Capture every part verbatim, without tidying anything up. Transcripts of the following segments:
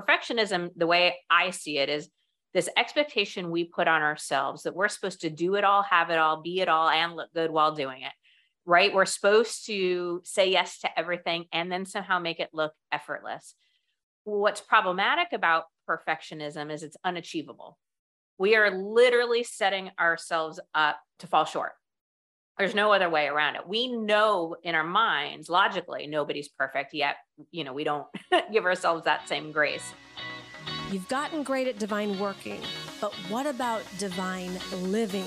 perfectionism, the way I see it, is this expectation we put on ourselves that we're supposed to do it all, have it all, be it all, and look good while doing it, right? We're supposed to say yes to everything and then somehow make it look effortless. What's problematic about perfectionism is it's unachievable. We are literally setting ourselves up to fall short. There's no other way around it. We know in our minds, logically, nobody's perfect, yet, you know, we don't give ourselves that same grace. You've gotten great at divine working, but what about divine living?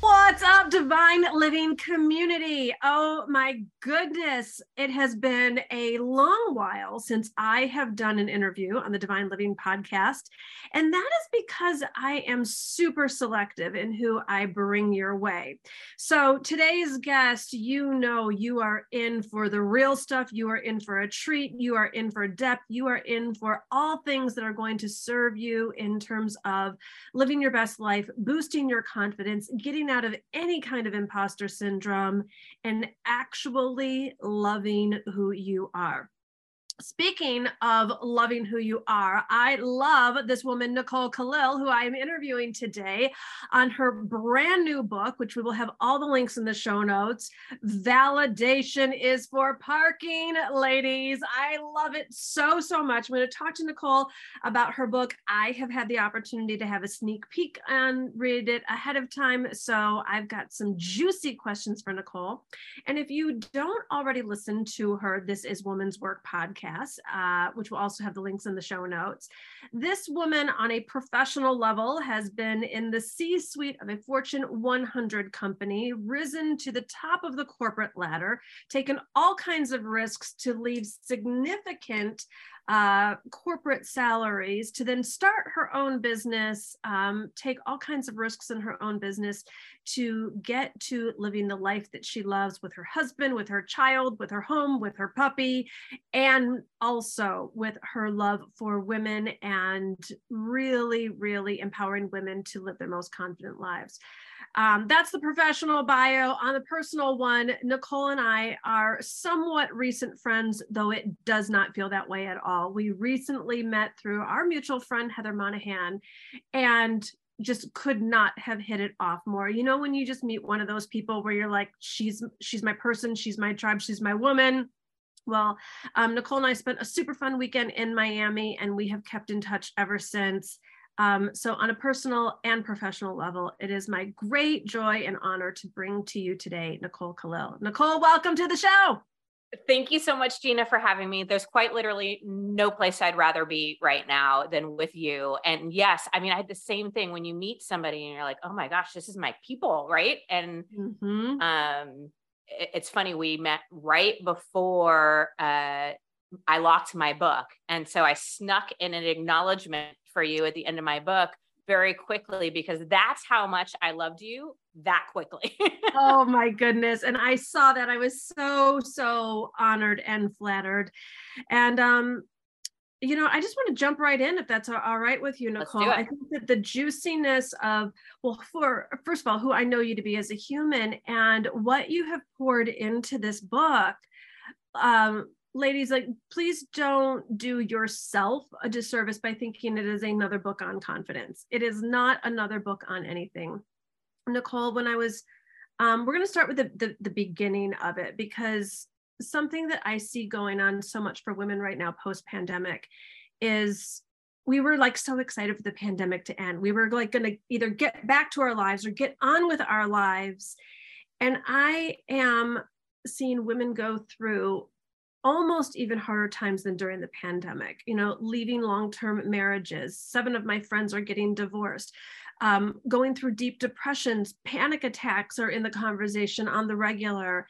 What's up, Divine Living Community? Oh my goodness. It has been a long while since I have done an interview on the Divine Living Podcast. And that is because I am super selective in who I bring your way. So today's guest, you know, you are in for the real stuff. You are in for a treat. You are in for depth. You are in for all things that are going to serve you in terms of living your best life, boosting your confidence, getting out of any kind of imposter syndrome, and actually loving who you are. Speaking of loving who you are, I love this woman, Nicole Kalil, who I am interviewing today on her brand new book, which we will have all the links in the show notes. Validation is for Parking, ladies. I love it so, so much. I'm going to talk to Nicole about her book. I have had the opportunity to have a sneak peek and read it ahead of time. So I've got some juicy questions for Nicole. And if you don't already listen to her, this is Woman's Work podcast. Uh, which will also have the links in the show notes. This woman on a professional level has been in the C-suite of a Fortune one hundred company, risen to the top of the corporate ladder, taken all kinds of risks to leave significant Uh, corporate salaries to then start her own business, um, take all kinds of risks in her own business to get to living the life that she loves with her husband, with her child, with her home, with her puppy, and also with her love for women and really, really empowering women to live their most confident lives. Um, that's the professional bio. On the personal one, Nicole and I are somewhat recent friends, though it does not feel that way at all. We recently met through our mutual friend, Heather Monahan, and just could not have hit it off more. You know, when you just meet one of those people where you're like, she's, she's my person, she's my tribe, she's my woman. Well, um, Nicole and I spent a super fun weekend in Miami, and we have kept in touch ever since. Um, so on a personal and professional level, it is my great joy and honor to bring to you today, Nicole Kalil. Nicole, welcome to the show. Thank you so much, Gina, for having me. There's quite literally no place I'd rather be right now than with you. And yes, I mean, I had the same thing when you meet somebody and you're like, oh my gosh, this is my people, right? And mm-hmm. um, it, it's funny, we met right before uh, I locked my book. And so I snuck in an acknowledgement for you at the end of my book very quickly, because that's how much I loved you that quickly. Oh my goodness. And I saw that. I was so, so honored and flattered. And, um, you know, I just want to jump right in if that's all right with you, Nicole. I think that the juiciness of, well, for, first of all, who I know you to be as a human and what you have poured into this book, um, ladies, like, please don't do yourself a disservice by thinking it is another book on confidence. It is not another book on anything. Nicole, when I was, um, we're going to start with the, the, the beginning of it, because something that I see going on so much for women right now, post-pandemic, is we were like so excited for the pandemic to end. We were like going to either get back to our lives or get on with our lives. And I am seeing women go through almost even harder times than during the pandemic, you know, leaving long-term marriages. Seven of my friends are getting divorced, um, going through deep depressions, panic attacks are in the conversation on the regular.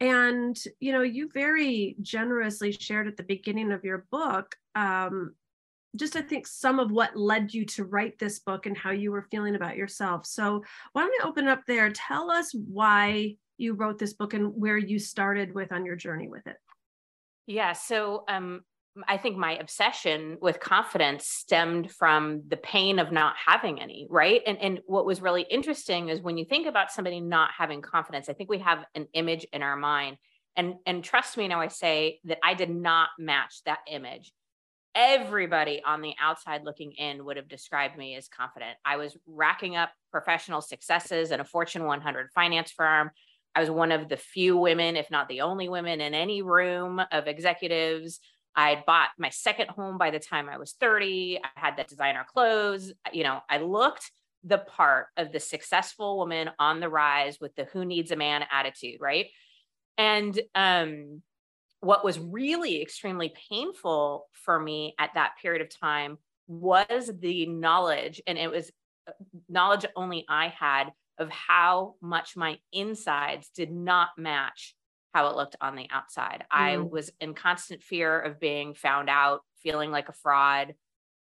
And, you know, you very generously shared at the beginning of your book, um, just, I think, some of what led you to write this book and how you were feeling about yourself. So why don't I open up there? Tell us why you wrote this book and where you started with on your journey with it. Yeah. So um, I think my obsession with confidence stemmed from the pain of not having any, right? And, and what was really interesting is when you think about somebody not having confidence, I think we have an image in our mind. And, and trust me, now I say that I did not match that image. Everybody on the outside looking in would have described me as confident. I was racking up professional successes in a Fortune one hundred finance firm. I was one of the few women, if not the only women, in any room of executives. I had bought my second home by the time I was thirty. I had that designer clothes. You know, I looked the part of the successful woman on the rise with the who needs a man attitude, right? And um, what was really extremely painful for me at that period of time was the knowledge, and it was knowledge only I had, of how much my insides did not match how it looked on the outside. Mm. I was in constant fear of being found out, feeling like a fraud.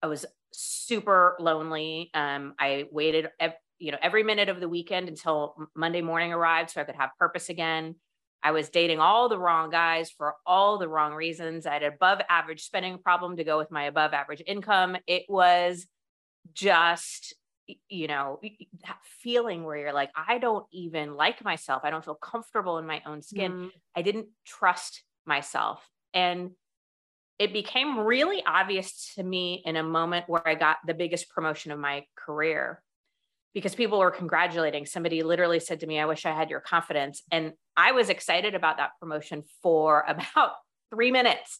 I was super lonely. Um, I waited, ev- you know, every minute of the weekend until Monday morning arrived so I could have purpose again. I was dating all the wrong guys for all the wrong reasons. I had an above average spending problem to go with my above average income. It was just, you know, that feeling where you're like, I don't even like myself. I don't feel comfortable in my own skin. Mm-hmm. I didn't trust myself. And it became really obvious to me in a moment where I got the biggest promotion of my career, because people were congratulating. Somebody literally said to me, I wish I had your confidence. And I was excited about that promotion for about three minutes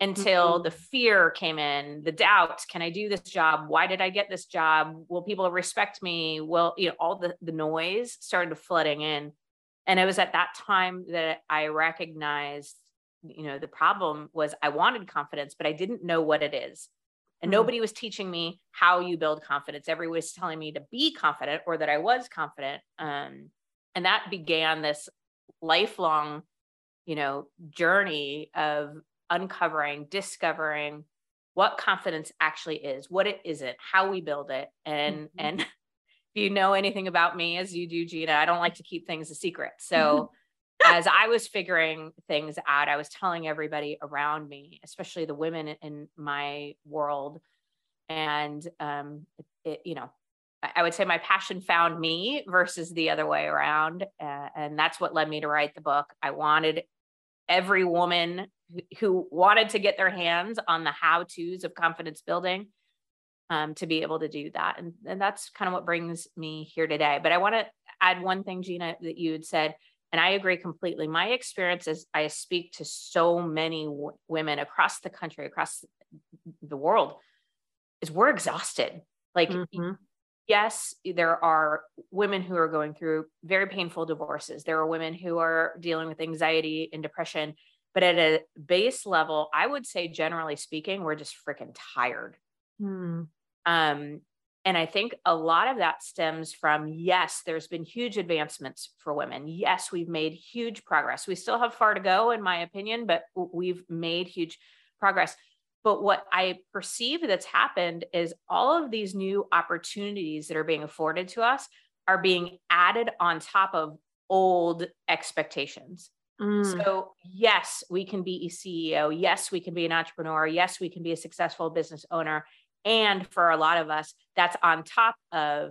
until mm-hmm. the fear came in, the doubts. Can I do this job? Why did I get this job? Will people respect me? Will, you know, all the, the noise started flooding in. And it was at that time that I recognized, you know, the problem was I wanted confidence, but I didn't know what it is. And mm-hmm. nobody was teaching me how you build confidence. Everyone was telling me to be confident, or that I was confident. Um, and that began this lifelong, you know, journey of uncovering, discovering what confidence actually is, what it isn't, how we build it. And, mm-hmm. and if you know anything about me, as you do, Gina, I don't like to keep things a secret. So as I was figuring things out, I was telling everybody around me, especially the women in my world. And, um, it, you know, I would say my passion found me versus the other way around. Uh, and that's what led me to write the book. I wanted every woman who wanted to get their hands on the how-tos of confidence building, um, to be able to do that. And, and that's kind of what brings me here today. But I want to add one thing, Gina, that you had said, and I agree completely. My experience is I speak to so many w- women across the country, across the world, is we're exhausted. Like, mm-hmm. yes, there are women who are going through very painful divorces. There are women who are dealing with anxiety and depression. But at a base level, I would say, generally speaking, we're just freaking tired. Mm. Um, and I think a lot of that stems from, yes, there's been huge advancements for women. Yes, we've made huge progress. We still have far to go, in my opinion, but we've made huge progress. But what I perceive that's happened is all of these new opportunities that are being afforded to us are being added on top of old expectations. Mm. So yes, we can be a C E O. Yes, we can be an entrepreneur. Yes, we can be a successful business owner. And for a lot of us, that's on top of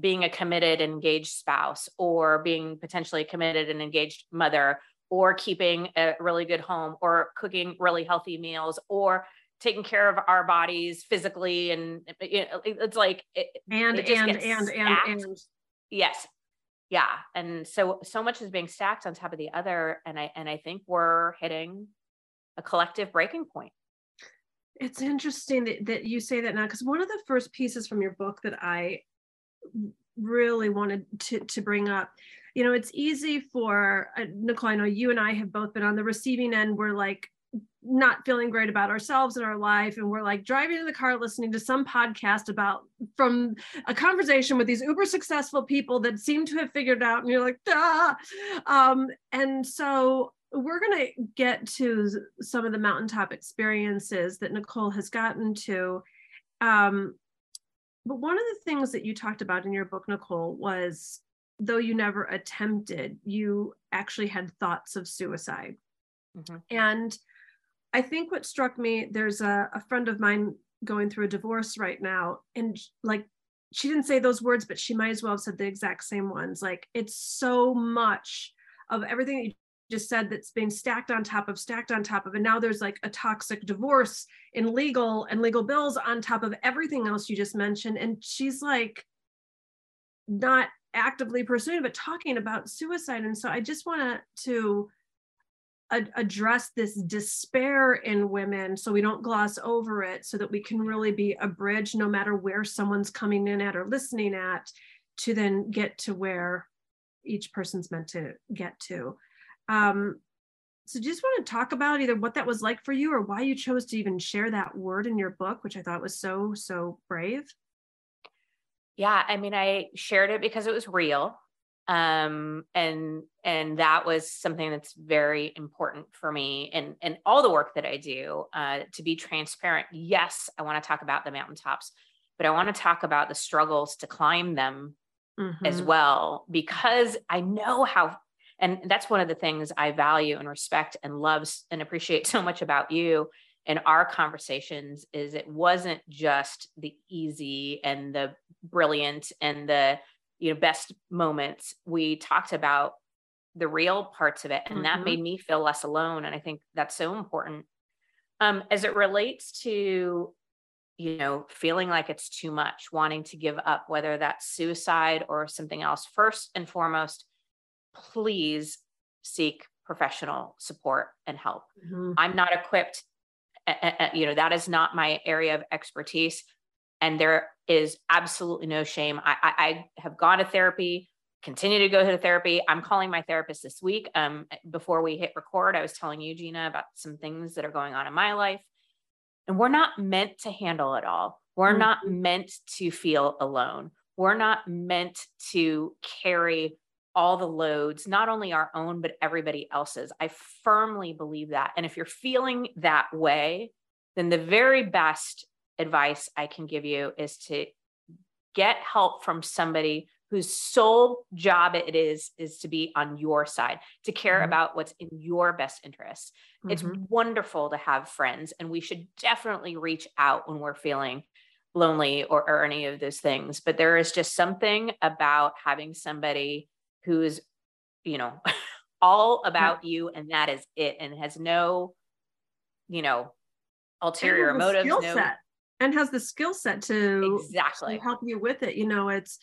being a committed and engaged spouse, or being potentially committed and engaged mother, or keeping a really good home, or cooking really healthy meals, or taking care of our bodies physically. And you know, it's like, it, and, it and, and, and, and, yes. Yeah. And so, so much is being stacked on top of the other. And I, and I think we're hitting a collective breaking point. It's interesting that, that you say that now, because one of the first pieces from your book that I really wanted to, to bring up, you know, it's easy for uh, Nicole, I know you and I have both been on the receiving end. We're like not feeling great about ourselves and our life. And we're like driving in the car, listening to some podcast about from a conversation with these uber successful people that seem to have figured out, and you're like, duh. Um, and so we're going to get to some of the mountaintop experiences that Nicole has gotten to. Um, but one of the things that you talked about in your book, Nicole, was though you never attempted, you actually had thoughts of suicide. Mm-hmm. And I think what struck me, there's a, a friend of mine going through a divorce right now. And like, she didn't say those words, but she might as well have said the exact same ones. Like, it's so much of everything that you just said that's being stacked on top of, stacked on top of, and now there's like a toxic divorce in legal and legal bills on top of everything else you just mentioned. And she's like, not actively pursuing, but talking about suicide. And so I just want to ad- address this despair in women so we don't gloss over it, so that we can really be a bridge, no matter where someone's coming in at or listening at, to then get to where each person's meant to get to. Um, so just want to talk about either what that was like for you or why you chose to even share that word in your book, which I thought was so, so brave. Yeah. I mean, I shared it because it was real. Um, and, and that was something that's very important for me and, and all the work that I do, uh, to be transparent. Yes. I want to talk about the mountaintops, but I want to talk about the struggles to climb them mm-hmm. as well, because I know how, and that's one of the things I value and respect and love and appreciate so much about you in our conversations, is it wasn't just the easy and the brilliant and the, you know, best moments. We talked about the real parts of it, and mm-hmm. that made me feel less alone. And I think that's so important. Um, as it relates to, you know, feeling like it's too much, wanting to give up, whether that's suicide or something else, first and foremost, please seek professional support and help. Mm-hmm. I'm not equipped. Uh, you know, that is not my area of expertise. And there is absolutely no shame. I, I, I have gone to therapy, continue to go to therapy. I'm calling my therapist this week. Um, before we hit record, I was telling you, Gina, about some things that are going on in my life. And we're not meant to handle it all. We're mm-hmm. not meant to feel alone. We're not meant to carry all the loads, not only our own, but everybody else's. I firmly believe that. And if you're feeling that way, then the very best advice I can give you is to get help from somebody whose sole job it is, is to be on your side, to care mm-hmm. about what's in your best interests. Mm-hmm. It's wonderful to have friends, and we should definitely reach out when we're feeling lonely or, or any of those things. But there is just something about having somebody who's, you know, all about you, and that is it, and has no, you know, ulterior and motives, skill no... set. And has the skill set to exactly to help you with it. You know, it's,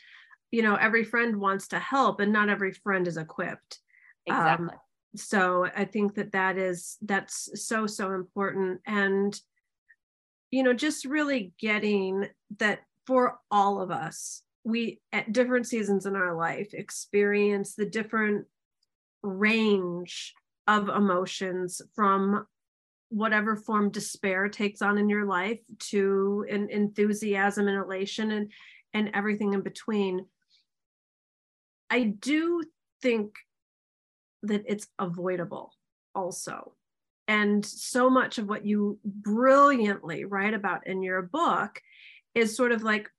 you know, every friend wants to help, and not every friend is equipped. Exactly. Um, so I think that that is that's so so important, and you know, just really getting that for all of us. We at different seasons in our life experience the different range of emotions, from whatever form despair takes on in your life to an enthusiasm and elation and, and everything in between. I do think that it's avoidable also. And so much of what you brilliantly write about in your book is sort of like,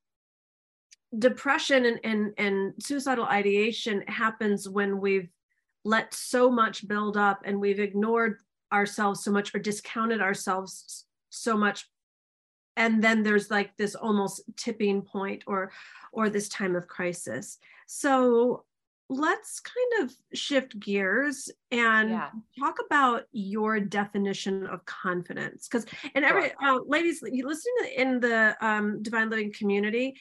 depression and, and, and suicidal ideation happens when we've let so much build up and we've ignored ourselves so much or discounted ourselves so much. And then there's like this almost tipping point or, or this time of crisis. So let's kind of shift gears and yeah. talk about your definition of confidence. Because, and every, sure. uh, ladies, you listen to in the um, Divine Living community,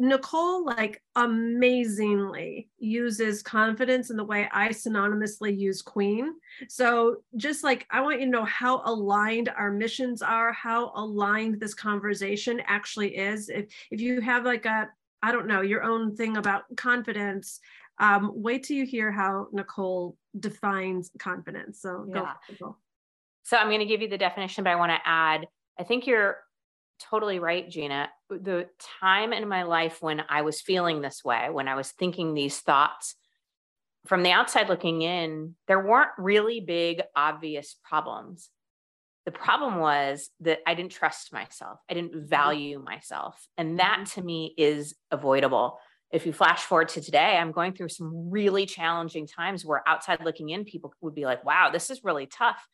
Nicole, like, amazingly uses confidence in the way I synonymously use queen. So just like, I want you to know how aligned our missions are, how aligned this conversation actually is. If if you have like a, I don't know, your own thing about confidence, um, wait till you hear how Nicole defines confidence. So yeah. go, Nicole. So I'm going to give you the definition, but I want to add, I think you're totally right, Gina. The time in my life when I was feeling this way, when I was thinking these thoughts, from the outside looking in, there weren't really big, obvious problems. The problem was that I didn't trust myself. I didn't value myself. And that to me is avoidable. If you flash forward to today, I'm going through some really challenging times where outside looking in, people would be like, wow, this is really tough.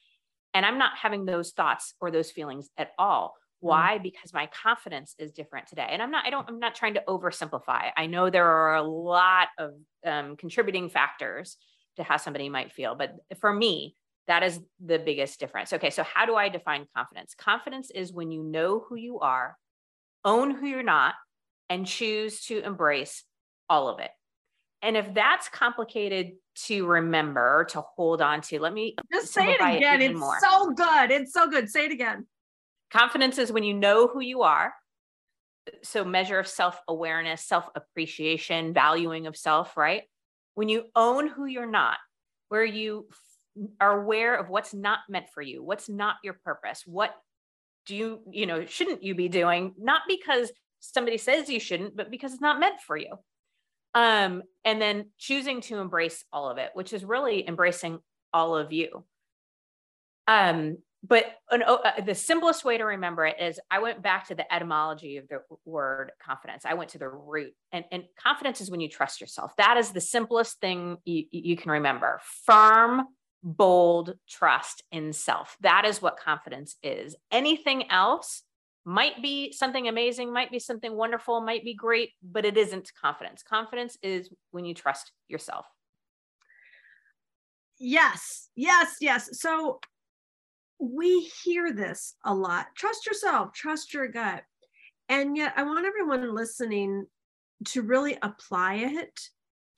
And I'm not having those thoughts or those feelings at all. Why? Because my confidence is different today. And I'm not, I don't, I'm not trying to oversimplify. I know there are a lot of um, contributing factors to how somebody might feel, but for me, that is the biggest difference. Okay. So how do I define confidence? Confidence is when you know who you are, own who you're not, and choose to embrace all of it. And if that's complicated to remember, to hold on to, let me just say it again. It's so good. It's so good. Say it again. Confidence is when you know who you are. So measure of self-awareness, self-appreciation, valuing of self, right? When you own who you're not, where you are aware of what's not meant for you, what's not your purpose, what do you, you know, shouldn't you be doing? Not because somebody says you shouldn't, but because it's not meant for you. Um, and then choosing to embrace all of it, which is really embracing all of you. Um, but an, uh, the simplest way to remember it is I went back to the etymology of the word confidence. I went to the root, and, and confidence is when you trust yourself. That is the simplest thing you, you can remember. Firm, bold trust in self. That is what confidence is. Anything else might be something amazing, might be something wonderful, might be great, but it isn't confidence. Confidence is when you trust yourself. Yes, yes, yes. So we hear this a lot. Trust yourself, trust your gut. And yet I want everyone listening to really apply it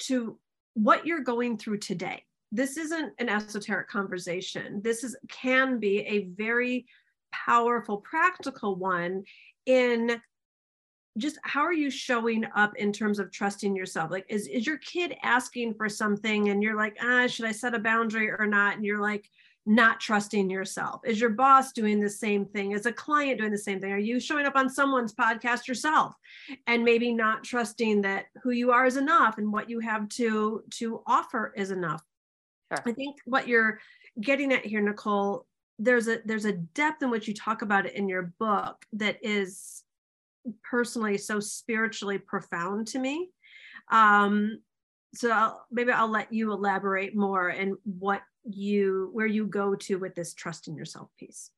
to what you're going through today. This isn't an esoteric conversation. This is can be a very powerful, practical one in just how are you showing up in terms of trusting yourself? Like, is, is your kid asking for something and you're like, ah, should I set a boundary or not? And you're like, not trusting yourself. Is your boss doing the same thing? Is a client doing the same thing? Are you showing up on someone's podcast yourself and maybe not trusting that who you are is enough and what you have to, to offer is enough? Sure. I think what you're getting at here, Nicole, there's a there's a depth in which you talk about it in your book that is personally so spiritually profound to me. Um, so I'll, maybe I'll let you elaborate more and what you where you go to with this trust in yourself piece.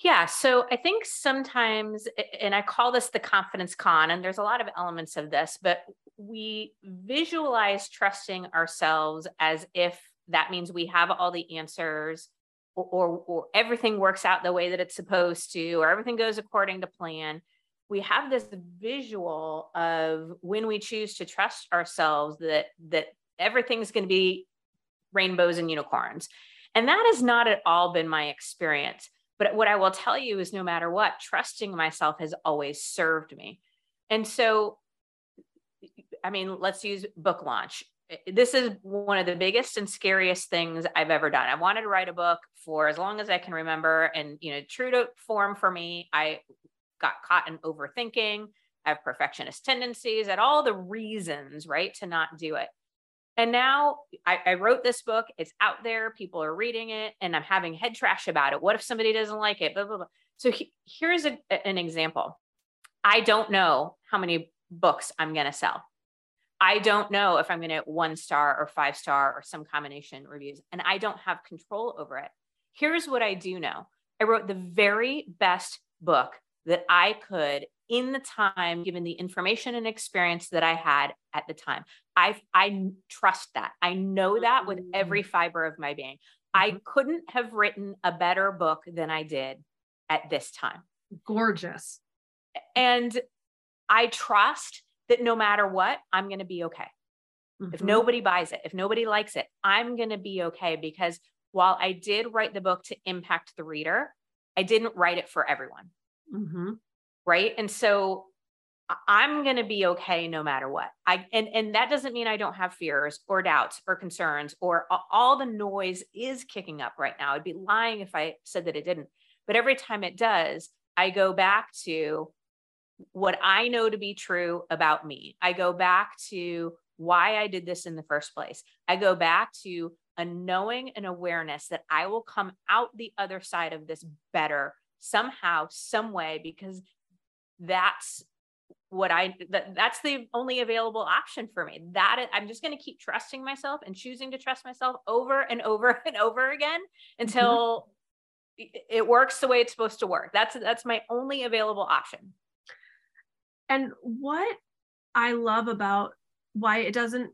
Yeah, so I think sometimes, and I call this the confidence con, and there's a lot of elements of this, but we visualize trusting ourselves as if that means we have all the answers. Or, or everything works out the way that it's supposed to, or everything goes according to plan. We have this visual of when we choose to trust ourselves that, that everything's going to be rainbows and unicorns. And that has not at all been my experience. But what I will tell you is no matter what, trusting myself has always served me. And so, I mean, let's use book launch. This is one of the biggest and scariest things I've ever done. I wanted to write a book for as long as I can remember. And, you know, true to form for me, I got caught in overthinking. I have perfectionist tendencies and all the reasons, right, to not do it. And now I, I wrote this book. It's out there. People are reading it and I'm having head trash about it. What if somebody doesn't like it? Blah, blah, blah. So he, here's a, an example. I don't know how many books I'm going to sell. I don't know if I'm going to one star or five star or some combination reviews, and I don't have control over it. Here's what I do know. I wrote the very best book that I could in the time, given the information and experience that I had at the time. I, I trust that. I know that with every fiber of my being. I couldn't have written a better book than I did at this time. Gorgeous. And I trust that no matter what, I'm going to be okay. Mm-hmm. If nobody buys it, if nobody likes it, I'm going to be okay. Because while I did write the book to impact the reader, I didn't write it for everyone. Mm-hmm. Right. And so I'm going to be okay no matter what. I, and, and that doesn't mean I don't have fears or doubts or concerns or all the noise is kicking up right now. I'd be lying if I said that it didn't, but every time it does, I go back to what I know to be true about me. I go back to why I did this in the first place. I go back to a knowing and awareness that I will come out the other side of this better somehow, some way, because that's what I, that, that's the only available option for me. That is, I'm just going to keep trusting myself and choosing to trust myself over and over and over again until mm-hmm. it works the way it's supposed to work. That's, that's my only available option. And what I love about why it doesn't,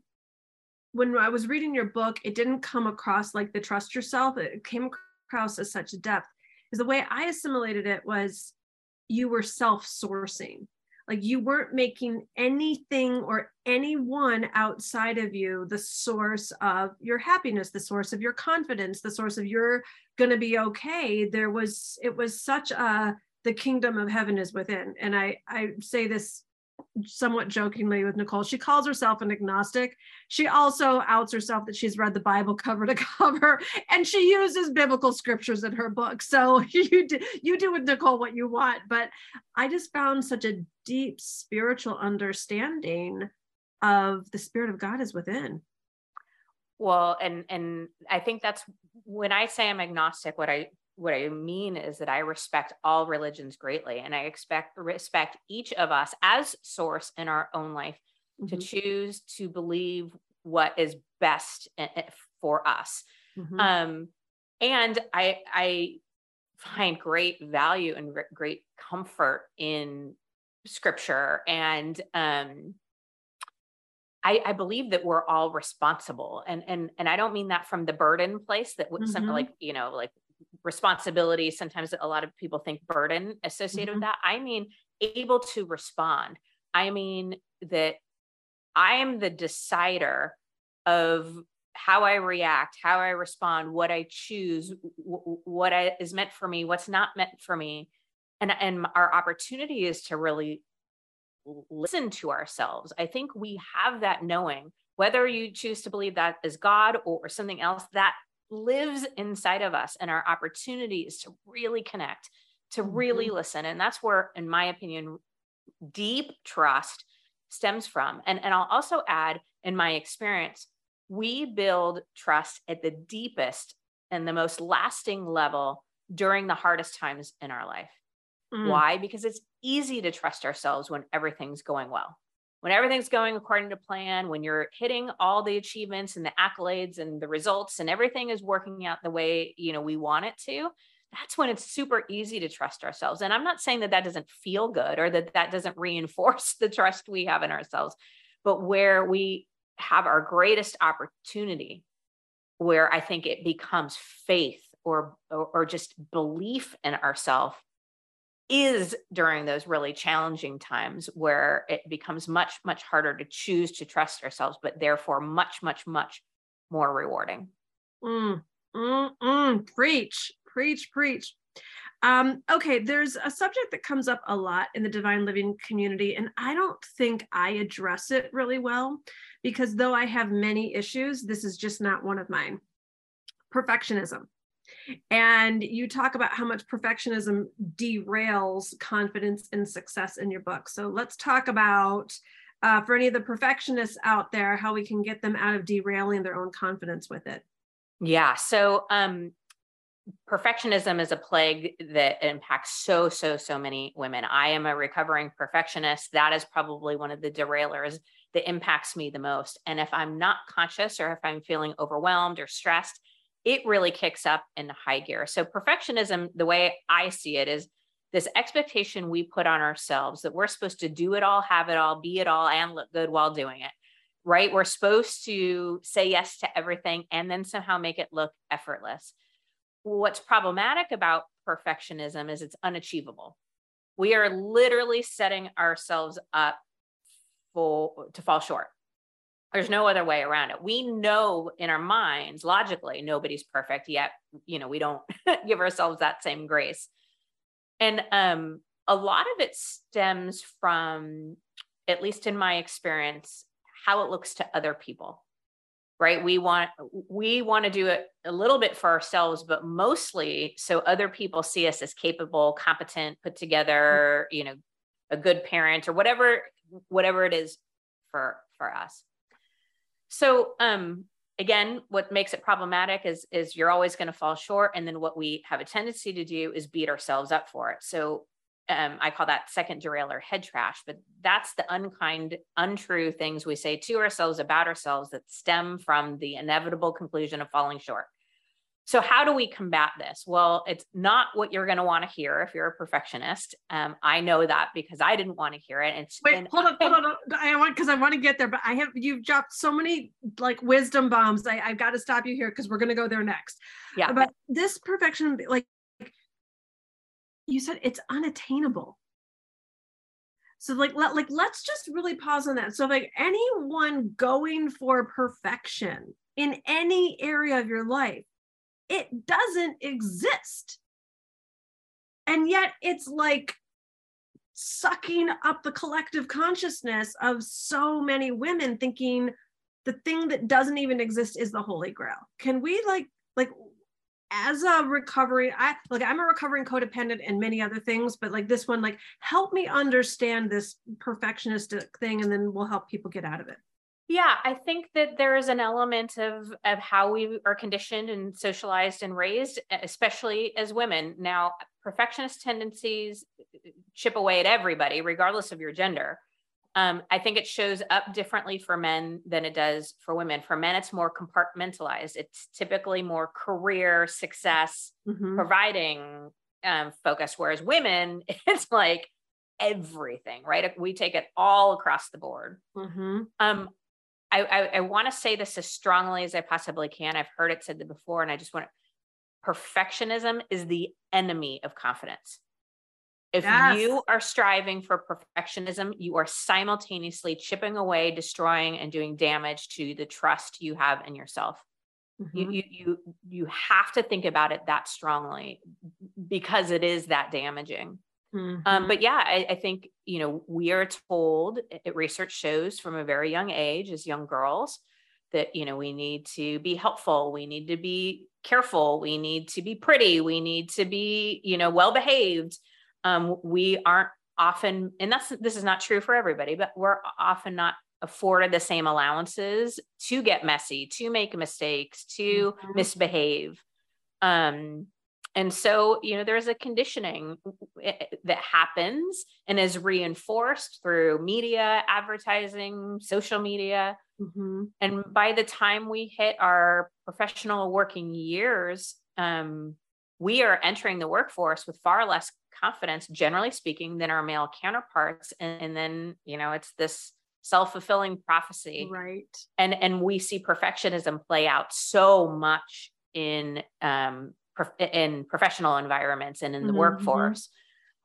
when I was reading your book, it didn't come across like the trust yourself. It came across as such depth, is the way I assimilated it was you were self-sourcing. Like you weren't making anything or anyone outside of you the source of your happiness, the source of your confidence, the source of you're going to be okay. There was, it was such a, the kingdom of heaven is within. And I, I say this somewhat jokingly with Nicole. She calls herself an agnostic. She also outs herself that she's read the Bible cover to cover, and she uses biblical scriptures in her book. So you do, you do with Nicole what you want. But I just found such a deep spiritual understanding of the Spirit of God is within. Well, and and I think that's when I say I'm agnostic, what I What I mean is that I respect all religions greatly, and I expect respect each of us as source in our own life mm-hmm. to choose to believe what is best for us. Mm-hmm. Um, and I, I find great value and re- great comfort in scripture. And um, I, I believe that we're all responsible, and, and, and I don't mean that from the burden place that would mm-hmm. something like, you know, like responsibility. Sometimes a lot of people think burden associated mm-hmm. with that. I mean, able to respond. I mean that I am the decider of how I react, how I respond, what I choose, w- what I, is meant for me, what's not meant for me. And, and our opportunity is to really listen to ourselves. I think we have that knowing, whether you choose to believe that is God or, or something else, that lives inside of us, and our opportunity is to really connect, to really mm-hmm. listen. And that's where, in my opinion, deep trust stems from. And, and I'll also add, in my experience, we build trust at the deepest and the most lasting level during the hardest times in our life. Mm. Why? Because it's easy to trust ourselves when everything's going well. When everything's going according to plan, when you're hitting all the achievements and the accolades and the results and everything is working out the way, you know, we want it to, that's when it's super easy to trust ourselves. And I'm not saying that that doesn't feel good or that that doesn't reinforce the trust we have in ourselves, but where we have our greatest opportunity, where I think it becomes faith or, or, or just belief in ourselves, is during those really challenging times where it becomes much, much harder to choose to trust ourselves, but therefore much, much, much more rewarding. Mm, mm, mm. Preach, preach, preach. Um, okay. There's a subject that comes up a lot in the Divine Living community, and I don't think I address it really well, because though I have many issues, this is just not one of mine. Perfectionism. And you talk about how much perfectionism derails confidence and success in your book. So let's talk about, uh, for any of the perfectionists out there, how we can get them out of derailing their own confidence with it. Yeah. So um, perfectionism is a plague that impacts so, so, so many women. I am a recovering perfectionist. That is probably one of the derailers that impacts me the most. And if I'm not conscious, or if I'm feeling overwhelmed or stressed, it really kicks up in high gear. So perfectionism, the way I see it, is this expectation we put on ourselves that we're supposed to do it all, have it all, be it all, and look good while doing it, right? We're supposed to say yes to everything and then somehow make it look effortless. What's problematic about perfectionism is it's unachievable. We are literally setting ourselves up for, to fall short. There's no other way around it. We know in our minds, logically, nobody's perfect yet. You know, we don't give ourselves that same grace. And um, a lot of it stems from, at least in my experience, how it looks to other people, right? We want, we want to do it a little bit for ourselves, but mostly so other people see us as capable, competent, put together, you know, a good parent, or whatever, whatever it is for, for us. So um, again, what makes it problematic is, is you're always going to fall short. And then what we have a tendency to do is beat ourselves up for it. So Um, I call that second derailer head trash, but that's the unkind, untrue things we say to ourselves about ourselves that stem from the inevitable conclusion of falling short. So how do we combat this? Well, it's not what you're going to want to hear if you're a perfectionist. Um, I know that because I didn't want to hear it. It's Wait, hold on, hold on. I want, because I want to get there, but I have, you've dropped so many like wisdom bombs. I, I've got to stop you here because we're going to go there next. Yeah. But this perfection, like, you said it's unattainable. So like, let, like, let's just really pause on that. So like anyone going for perfection in any area of your life, it doesn't exist. And yet it's like sucking up the collective consciousness of so many women thinking the thing that doesn't even exist is the Holy Grail. Can we like, like, as a recovery, I like I'm a recovering codependent and many other things, but like this one, like help me understand this perfectionistic thing, and then we'll help people get out of it. Yeah, I think that there is an element of of how we are conditioned and socialized and raised, especially as women. Now, perfectionist tendencies chip away at everybody, regardless of your gender. Um, I think it shows up differently for men than it does for women. For men, it's more compartmentalized. It's typically more career, success, mm-hmm. providing um, focus. Whereas women, it's like everything, right? We take it all across the board. Mm-hmm. Um, I, I, I want to say this as strongly as I possibly can. I've heard it said before, and I just want to, perfectionism is the enemy of confidence. If yes. you are striving for perfectionism, you are simultaneously chipping away, destroying, and doing damage to the trust you have in yourself. Mm-hmm. You, you, you, you have to think about it that strongly because it is that damaging. Mm-hmm. Um, but yeah, I, I think, you know, we are told, it, research shows from a very young age as young girls that, you know, we need to be helpful. We need to be careful. We need to be pretty. We need to be, you know, well-behaved. Um, we aren't often, and that's, this is not true for everybody, but we're often not afforded the same allowances to get messy, to make mistakes, to mm-hmm. misbehave. Um, and so, you know, there's a conditioning that happens and is reinforced through media, advertising, social media. Mm-hmm. And by the time we hit our professional working years, um, we are entering the workforce with far less confidence, generally speaking, than our male counterparts. And, and then, you know, it's this self-fulfilling prophecy. Right. And, and we see perfectionism play out so much in, um, prof- in professional environments and in the mm-hmm. workforce.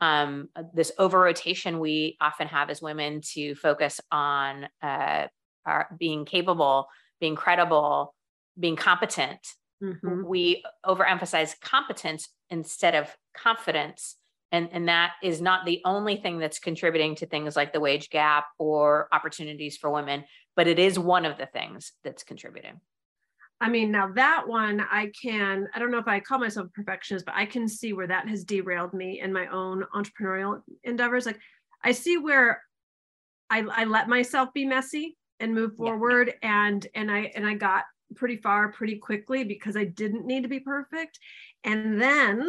Um, this over-rotation we often have as women to focus on, uh, our being capable, being credible, being competent. Mm-hmm. We overemphasize competence instead of confidence. And, and that is not the only thing that's contributing to things like the wage gap or opportunities for women, but it is one of the things that's contributing. I mean, now that one I can, I don't know if I call myself a perfectionist, but I can see where that has derailed me in my own entrepreneurial endeavors. Like I see where I, I let myself be messy and move forward. Yeah. And, and I, and I got pretty far pretty quickly because I didn't need to be perfect. And then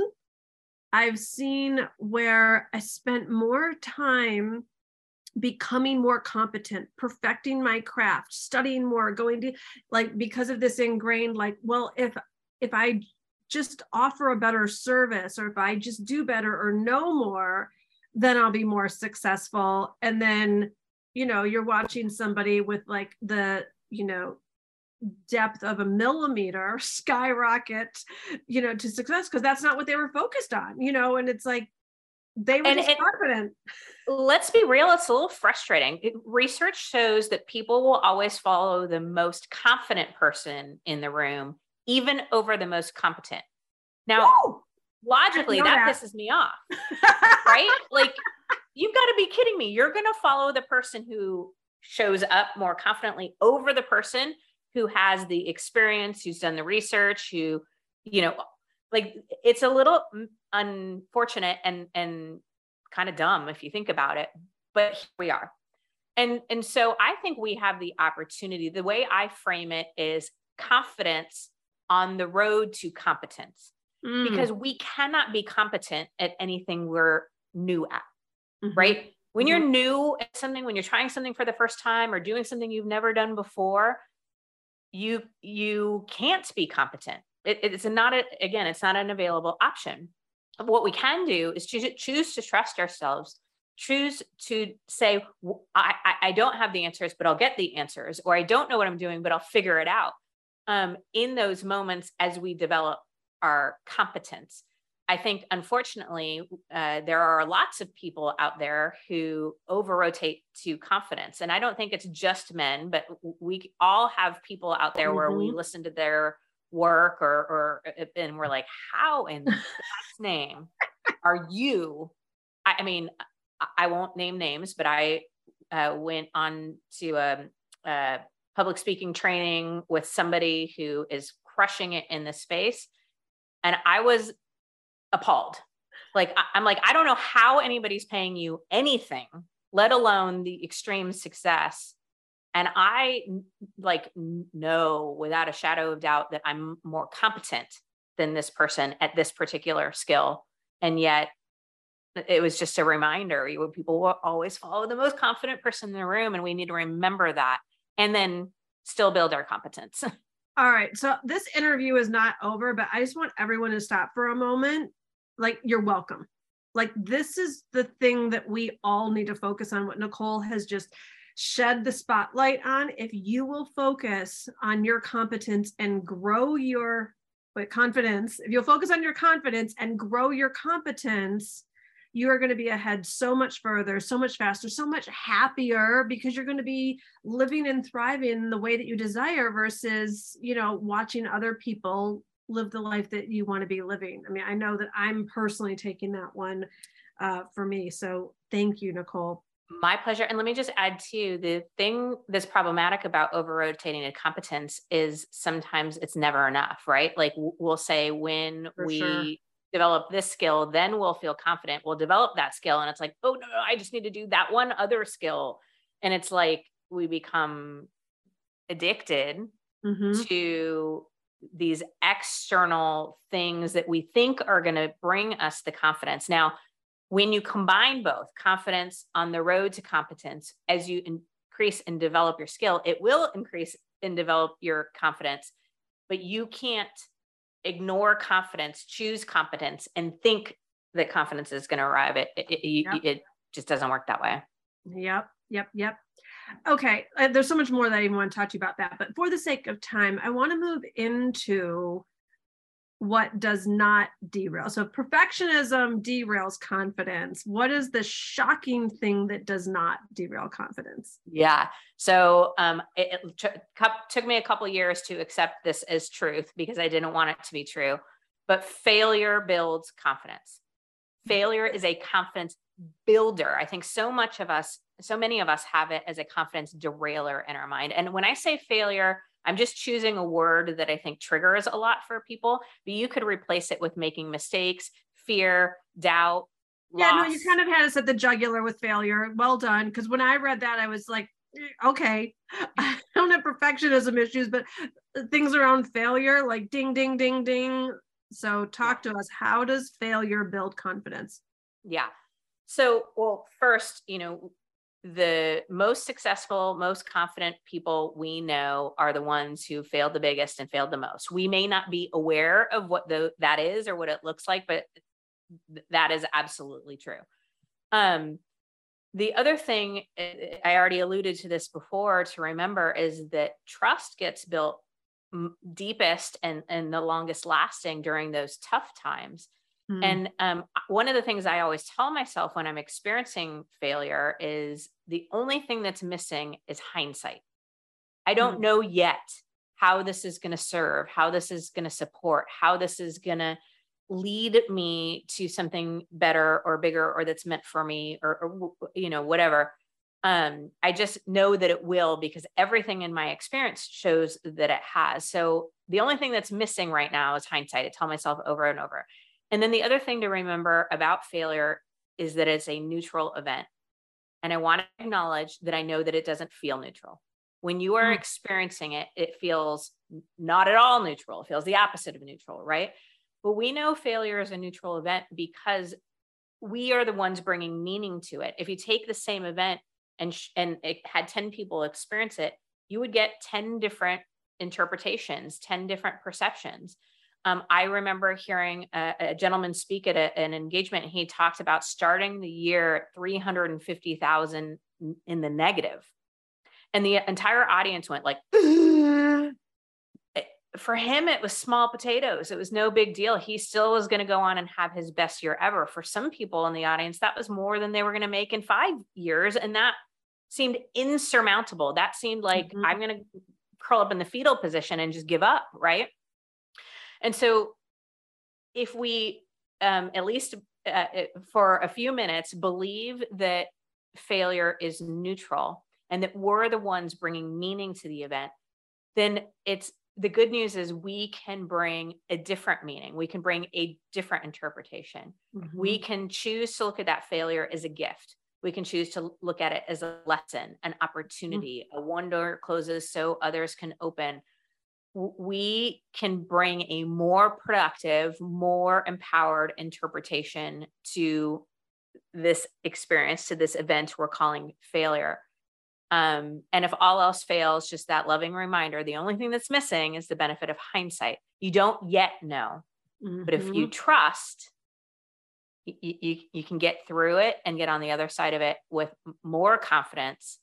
I've seen where I spent more time becoming more competent, perfecting my craft, studying more, going to like, because of this ingrained, like, well, if, if I just offer a better service, or if I just do better or know more, then I'll be more successful. And then, you know, you're watching somebody with like the, you know, depth of a millimeter skyrocket, you know, to success, because that's not what they were focused on, you know, and it's like, they were and, just and confident. Let's be real. It's a little frustrating. It, research shows that people will always follow the most confident person in the room, even over the most competent. Now, Whoa! logically, that, that pisses me off, right? Like, you've got to be kidding me. You're going to follow the person who shows up more confidently over the person who has the experience, who's done the research, who, you know, like it's a little unfortunate and, and kind of dumb if you think about it, but here we are. And, and so I think we have the opportunity. The way I frame it is confidence on the road to competence, mm. because we cannot be competent at anything we're new at, mm-hmm. right? When you're new at something, when you're trying something for the first time or doing something you've never done before, you, you can't be competent. It, it's not, a, again, it's not an available option. What we can do is choose, choose to trust ourselves, choose to say, I, I don't have the answers, but I'll get the answers, or I don't know what I'm doing, but I'll figure it out. Um, in those moments, as we develop our competence, I think, unfortunately, uh, there are lots of people out there who over-rotate to confidence. And I don't think it's just men, but we all have people out there mm-hmm. where we listen to their work or, or, and we're like, how in God's name are you? I, I mean, I won't name names, but I uh, went on to a, a public speaking training with somebody who is crushing it in this space. And I was appalled. Like, I'm like, I don't know how anybody's paying you anything, let alone the extreme success. And I like know without a shadow of doubt that I'm more competent than this person at this particular skill. And yet it was just a reminder, people will always follow the most confident person in the room. And we need to remember that and then still build our competence. All right. So this interview is not over, but I just want everyone to stop for a moment. Like, you're welcome. Like, this is the thing that we all need to focus on, what Nicole has just shed the spotlight on. If you will focus on your competence and grow your wait, confidence, if you'll focus on your confidence and grow your competence, you are going to be ahead so much further, so much faster, so much happier, because you're going to be living and thriving the way that you desire versus, you know, watching other people live the life that you want to be living. I mean, I know that I'm personally taking that one uh, for me. So thank you, Nicole. My pleasure. And let me just add too, the thing that's problematic about over-rotating to competence is sometimes it's never enough, right? Like we'll say when for we... sure. develop this skill, then we'll feel confident. We'll develop that skill. And it's like, oh no, no, I just need to do that one other skill. And it's like, we become addicted mm-hmm. to these external things that we think are going to bring us the confidence. Now, when you combine both confidence on the road to competence, as you increase and develop your skill, it will increase and develop your confidence, but you can't ignore confidence, choose competence, and think that confidence is going to arrive. It it, it, yep. it just doesn't work that way. Yep. Yep. Yep. Okay. Uh, there's so much more that I even want to talk to you about that, but for the sake of time, I want to move into what does not derail. So perfectionism derails confidence. What is the shocking thing that does not derail confidence? Yeah. So um, it, it t- took me a couple of years to accept this as truth because I didn't want it to be true, but failure builds confidence. Failure is a confidence builder. I think so much of us, so many of us have it as a confidence derailer in our mind. And when I say failure, I'm just choosing a word that I think triggers a lot for people, but you could replace it with making mistakes, fear, doubt, yeah, loss. No, you kind of had us at the jugular with failure. Well done. Because when I read that, I was like, okay, I don't have perfectionism issues, but things around failure, like ding, ding, ding, ding. So talk to us. How does failure build confidence? Yeah. So, well, first, you know, the most successful, most confident people we know are the ones who failed the biggest and failed the most. We may not be aware of what the, that is or what it looks like, but th- that is absolutely true. Um, the other thing, I already alluded to this before, to remember is that trust gets built m- deepest and, and the longest lasting during those tough times. Mm-hmm. And um, one of the things I always tell myself when I'm experiencing failure is the only thing that's missing is hindsight. I don't mm-hmm. know yet how this is going to serve, how this is going to support, how this is going to lead me to something better or bigger, or that's meant for me, or, or you know, whatever. Um, I just know that it will, because everything in my experience shows that it has. So the only thing that's missing right now is hindsight. I tell myself over and over. And then the other thing to remember about failure is that it's a neutral event. And I want to acknowledge that I know that it doesn't feel neutral. When you are experiencing it, it feels not at all neutral. It feels the opposite of neutral, right? But we know failure is a neutral event because we are the ones bringing meaning to it. If you take the same event and, sh- and it had ten people experience it, you would get ten different interpretations, ten different perceptions. Um, I remember hearing a, a gentleman speak at a, an engagement, and he talked about starting the year at three hundred fifty thousand in the negative. And the entire audience went like, for him, it was small potatoes. It was no big deal. He still was going to go on and have his best year ever. For some people in the audience, that was more than they were going to make in five years. And that seemed insurmountable. That seemed like mm-hmm. I'm going to curl up in the fetal position and just give up, right? And so if we, um, at least uh, for a few minutes, believe that failure is neutral and that we're the ones bringing meaning to the event, then it's the good news is we can bring a different meaning. We can bring a different interpretation. Mm-hmm. We can choose to look at that failure as a gift. We can choose to look at it as a lesson, an opportunity, mm-hmm. a one door closes so others can open. We can bring a more productive, more empowered interpretation to this experience, to this event we're calling failure. Um, and if all else fails, just that loving reminder, the only thing that's missing is the benefit of hindsight. You don't yet know, mm-hmm. but if you trust, you, you, you can get through it and get on the other side of it with more confidence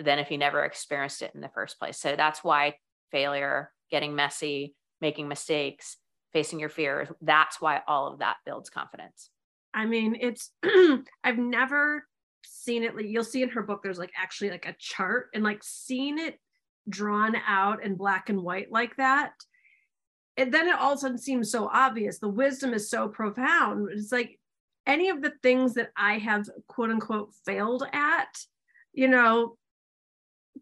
than if you never experienced it in the first place. So that's why failure, getting messy, making mistakes, facing your fears, that's why all of that builds confidence. I mean, it's, I've never seen it, like you'll see in her book, there's like actually like a chart, and like seeing it drawn out in black and white like that. And then it all of a sudden seems so obvious. The wisdom is so profound. It's like any of the things that I have quote unquote failed at, you know,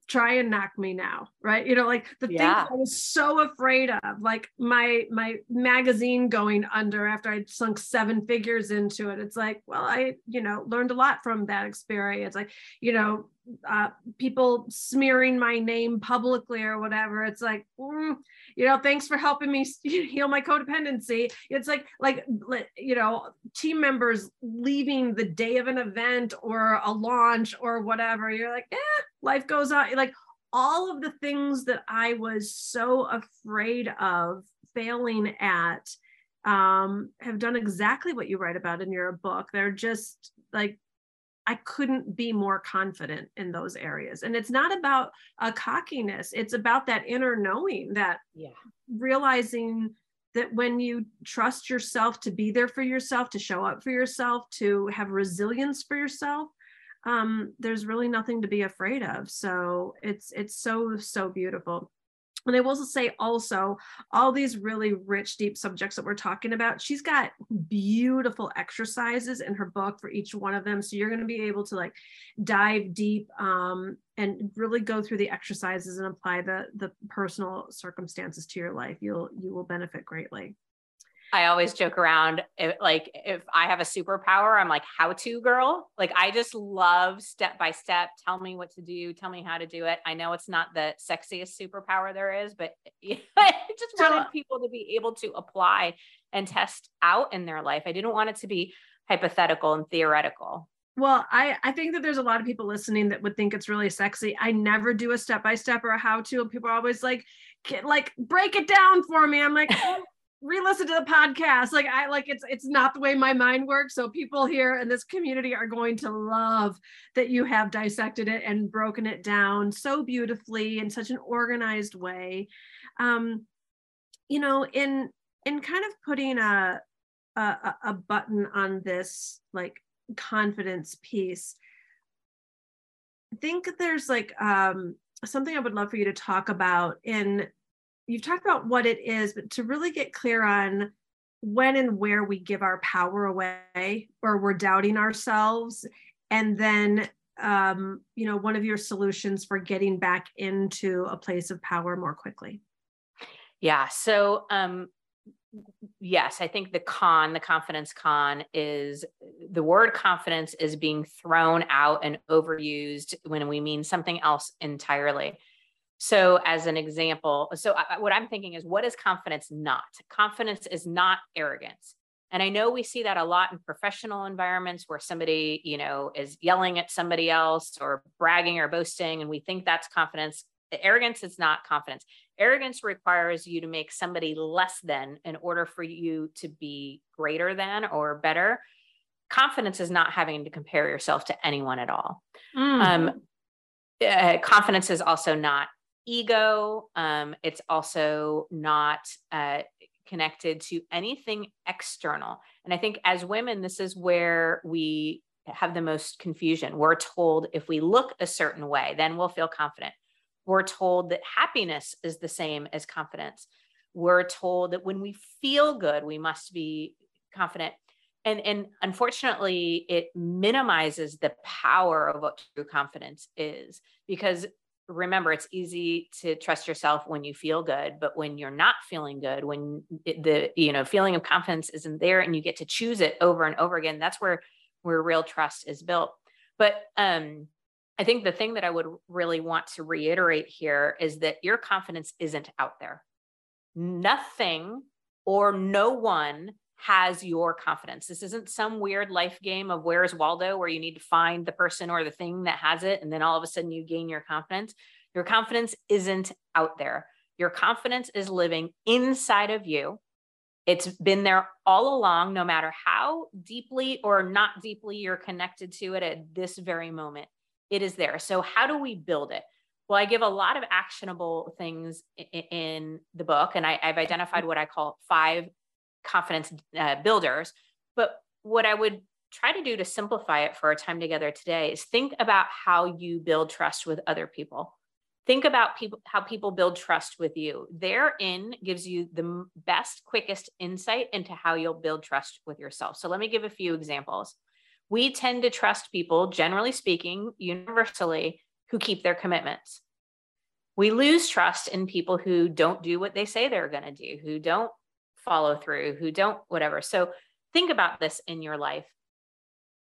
try and knock me now, right? You know, like the yeah. things I was so afraid of, like my my magazine going under after I'd sunk seven figures into it. It's like, well, I, you know, learned a lot from that experience. Like, you know, uh, people smearing my name publicly or whatever. It's like, mm, you know, thanks for helping me heal my codependency. It's like, like, you know, team members leaving the day of an event or a launch or whatever. You're like, eh, life goes on. Like all of the things that I was so afraid of failing at um, have done exactly what you write about in your book. They're just like, I couldn't be more confident in those areas. And it's not about a cockiness. It's about that inner knowing, that yeah. realizing that when you trust yourself to be there for yourself, to show up for yourself, to have resilience for yourself, um, there's really nothing to be afraid of. So it's, it's so, so beautiful. And I will say also, all these really rich, deep subjects that we're talking about, she's got beautiful exercises in her book for each one of them. So you're going to be able to like dive deep um, and really go through the exercises and apply the the personal circumstances to your life. You'll, you will benefit greatly. I always joke around, it, like if I have a superpower, I'm like, how to girl. Like I just love step by step. Tell me what to do. Tell me how to do it. I know it's not the sexiest superpower there is, but you know, I just wanted people to be able to apply and test out in their life. I didn't want it to be hypothetical and theoretical. Well, I, I think that there's a lot of people listening that would think it's really sexy. I never do a step by step or a how to. And people are always like, like break it down for me. I'm like, oh. Re-listen to the podcast. Like I like it's it's not the way my mind works. So people here in this community are going to love that you have dissected it and broken it down so beautifully in such an organized way. Um, you know, in in kind of putting a a, a button on this like confidence piece, I think there's like um, something I would love for you to talk about in. You've talked about what it is, but to really get clear on when and where we give our power away or we're doubting ourselves. And then, um, you know, one of your solutions for getting back into a place of power more quickly. Yeah. So um, yes, I think the con, the confidence con is the word confidence is being thrown out and overused when we mean something else entirely. So as an example, so I, what I'm thinking is, what is confidence not? Confidence is not arrogance. And I know we see that a lot in professional environments where somebody, you know, is yelling at somebody else or bragging or boasting, and we think that's confidence. Arrogance is not confidence. Arrogance requires you to make somebody less than in order for you to be greater than or better. Confidence is not having to compare yourself to anyone at all. Mm. Um, uh, confidence is also not ego. Um, it's also not uh, connected to anything external. And I think as women, this is where we have the most confusion. We're told if we look a certain way, then we'll feel confident. We're told that happiness is the same as confidence. We're told that when we feel good, we must be confident. And, and unfortunately, it minimizes the power of what true confidence is. Because remember, it's easy to trust yourself when you feel good, but when you're not feeling good, when it, the you know feeling of confidence isn't there and you get to choose it over and over again, that's where, where real trust is built. But um, I think the thing that I would really want to reiterate here is that your confidence isn't out there. Nothing or no one has your confidence. This isn't some weird life game of Where's Waldo, where you need to find the person or the thing that has it, and then all of a sudden you gain your confidence. Your confidence isn't out there. Your confidence is living inside of you. It's been there all along, no matter how deeply or not deeply you're connected to it at this very moment. It is there. So how do we build it? Well, I give a lot of actionable things in the book, and I, I've identified what I call five confidence uh, builders. But what I would try to do to simplify it for our time together today is think about how you build trust with other people. Think about people, how people build trust with you. Therein gives you the best, quickest insight into how you'll build trust with yourself. So let me give a few examples. We tend to trust people, generally speaking, universally, who keep their commitments. We lose trust in people who don't do what they say they're going to do, who don't follow through, who don't whatever. So think about this in your life.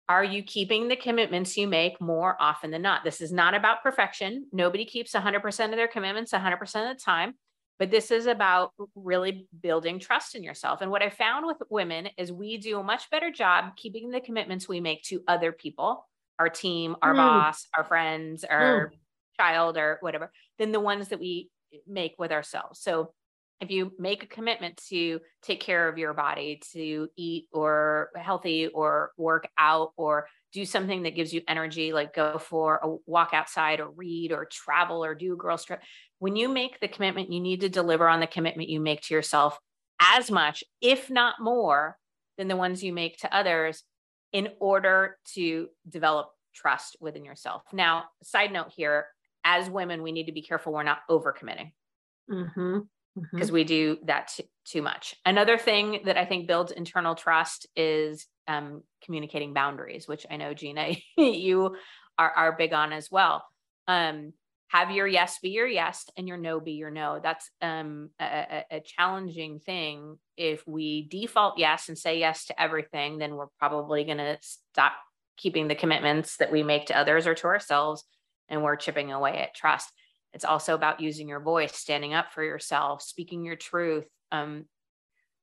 Are you keeping the commitments you make more often than not? This is not about perfection. Nobody keeps one hundred percent of their commitments one hundred percent of the time, but this is about really building trust in yourself. And what I found with women is we do a much better job keeping the commitments we make to other people, our team, our mm. boss, our friends, our mm. child, or whatever, than the ones that we make with ourselves. So if you make a commitment to take care of your body, to eat or healthy or work out or do something that gives you energy, like go for a walk outside or read or travel or do a girl's trip. When you make the commitment, you need to deliver on the commitment you make to yourself as much, if not more, than the ones you make to others in order to develop trust within yourself. Now, side note here, as women, we need to be careful we're not overcommitting. Mm-hmm. Because mm-hmm. we do that t- too much. Another thing that I think builds internal trust is um, communicating boundaries, which I know, Gina, you are, are big on as well. Um, have your yes be your yes and your no be your no. That's um, a, a challenging thing. If we default yes and say yes to everything, then we're probably going to stop keeping the commitments that we make to others or to ourselves, and we're chipping away at trust. It's also about using your voice, standing up for yourself, speaking your truth. Um,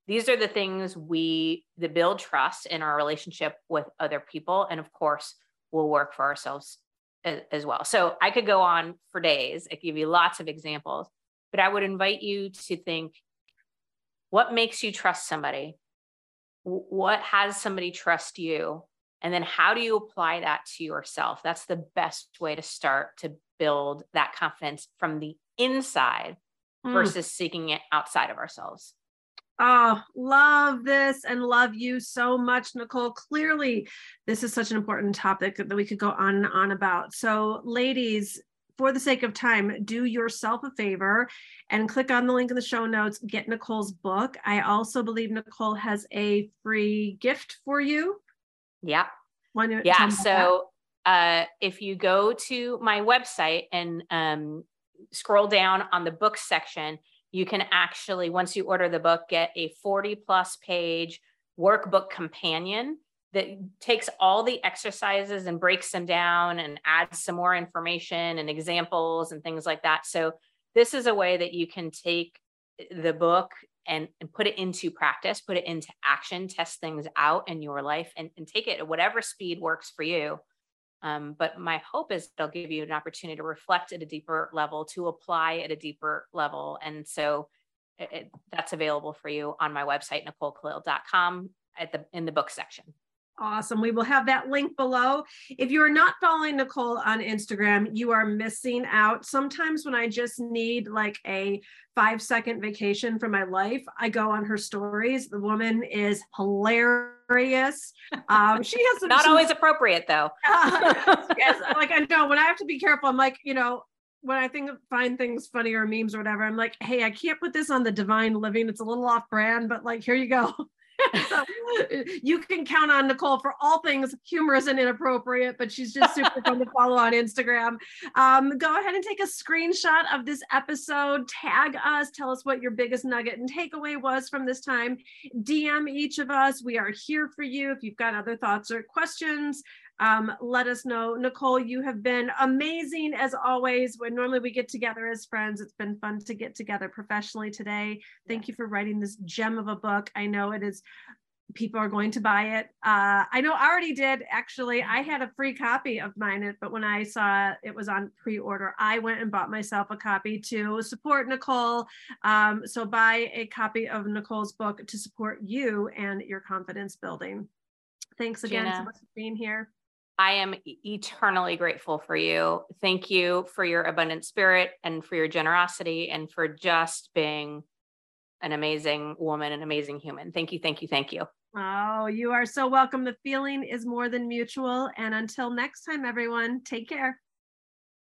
these are the things we that build trust in our relationship with other people. And of course, we'll work for ourselves as, as well. So I could go on for days. I could give you lots of examples, but I would invite you to think, what makes you trust somebody? What has somebody trust you? And then how do you apply that to yourself? That's the best way to start to build that confidence from the inside mm. versus seeking it outside of ourselves. Oh, love this and love you so much, Nicole. Clearly, this is such an important topic that we could go on and on about. So ladies, for the sake of time, do yourself a favor and click on the link in the show notes, get Nicole's book. I also believe Nicole has a free gift for you. Yeah. One, yeah. So uh, if you go to my website and um, scroll down on the book section, you can actually, once you order the book, get a forty plus page workbook companion that takes all the exercises and breaks them down and adds some more information and examples and things like that. So this is a way that you can take the book and, and put it into practice, put it into action, test things out in your life, and, and take it at whatever speed works for you. Um, but my hope is they'll give you an opportunity to reflect at a deeper level, to apply at a deeper level. And so it, it, that's available for you on my website, Nicole Kalil dot com, at the, in the book section. Awesome. We will have that link below. If you're not following Nicole on Instagram, you are missing out. Sometimes when I just need like a five second vacation from my life, I go on her stories. The woman is hilarious. Um, she has some, not some, always appropriate though. uh, yes, like I know when I have to be careful, I'm like, you know, when I think of find things funny or memes or whatever, I'm like, hey, I can't put this on the Divine Living. It's a little off brand, but like, here you go. So you can count on Nicole for all things humorous and inappropriate, but she's just super fun to follow on Instagram. Um, go ahead and take a screenshot of this episode, tag us, tell us what your biggest nugget and takeaway was from this time. D M each of us. We are here for you. If you've got other thoughts or questions, Um, let us know. Nicole, you have been amazing as always. When normally we get together as friends, it's been fun to get together professionally today. Thank you for writing this gem of a book. I know it is, people are going to buy it. Uh, I know I already did. Actually, I had a free copy of mine, but when I saw it was on pre-order, I went and bought myself a copy to support Nicole. Um, so buy a copy of Nicole's book to support you and your confidence building. Thanks again Gina. So much for being here. I am eternally grateful for you. Thank you for your abundant spirit and for your generosity and for just being an amazing woman, an amazing human. Thank you, thank you, thank you. Oh, you are so welcome. The feeling is more than mutual. And until next time, everyone, take care.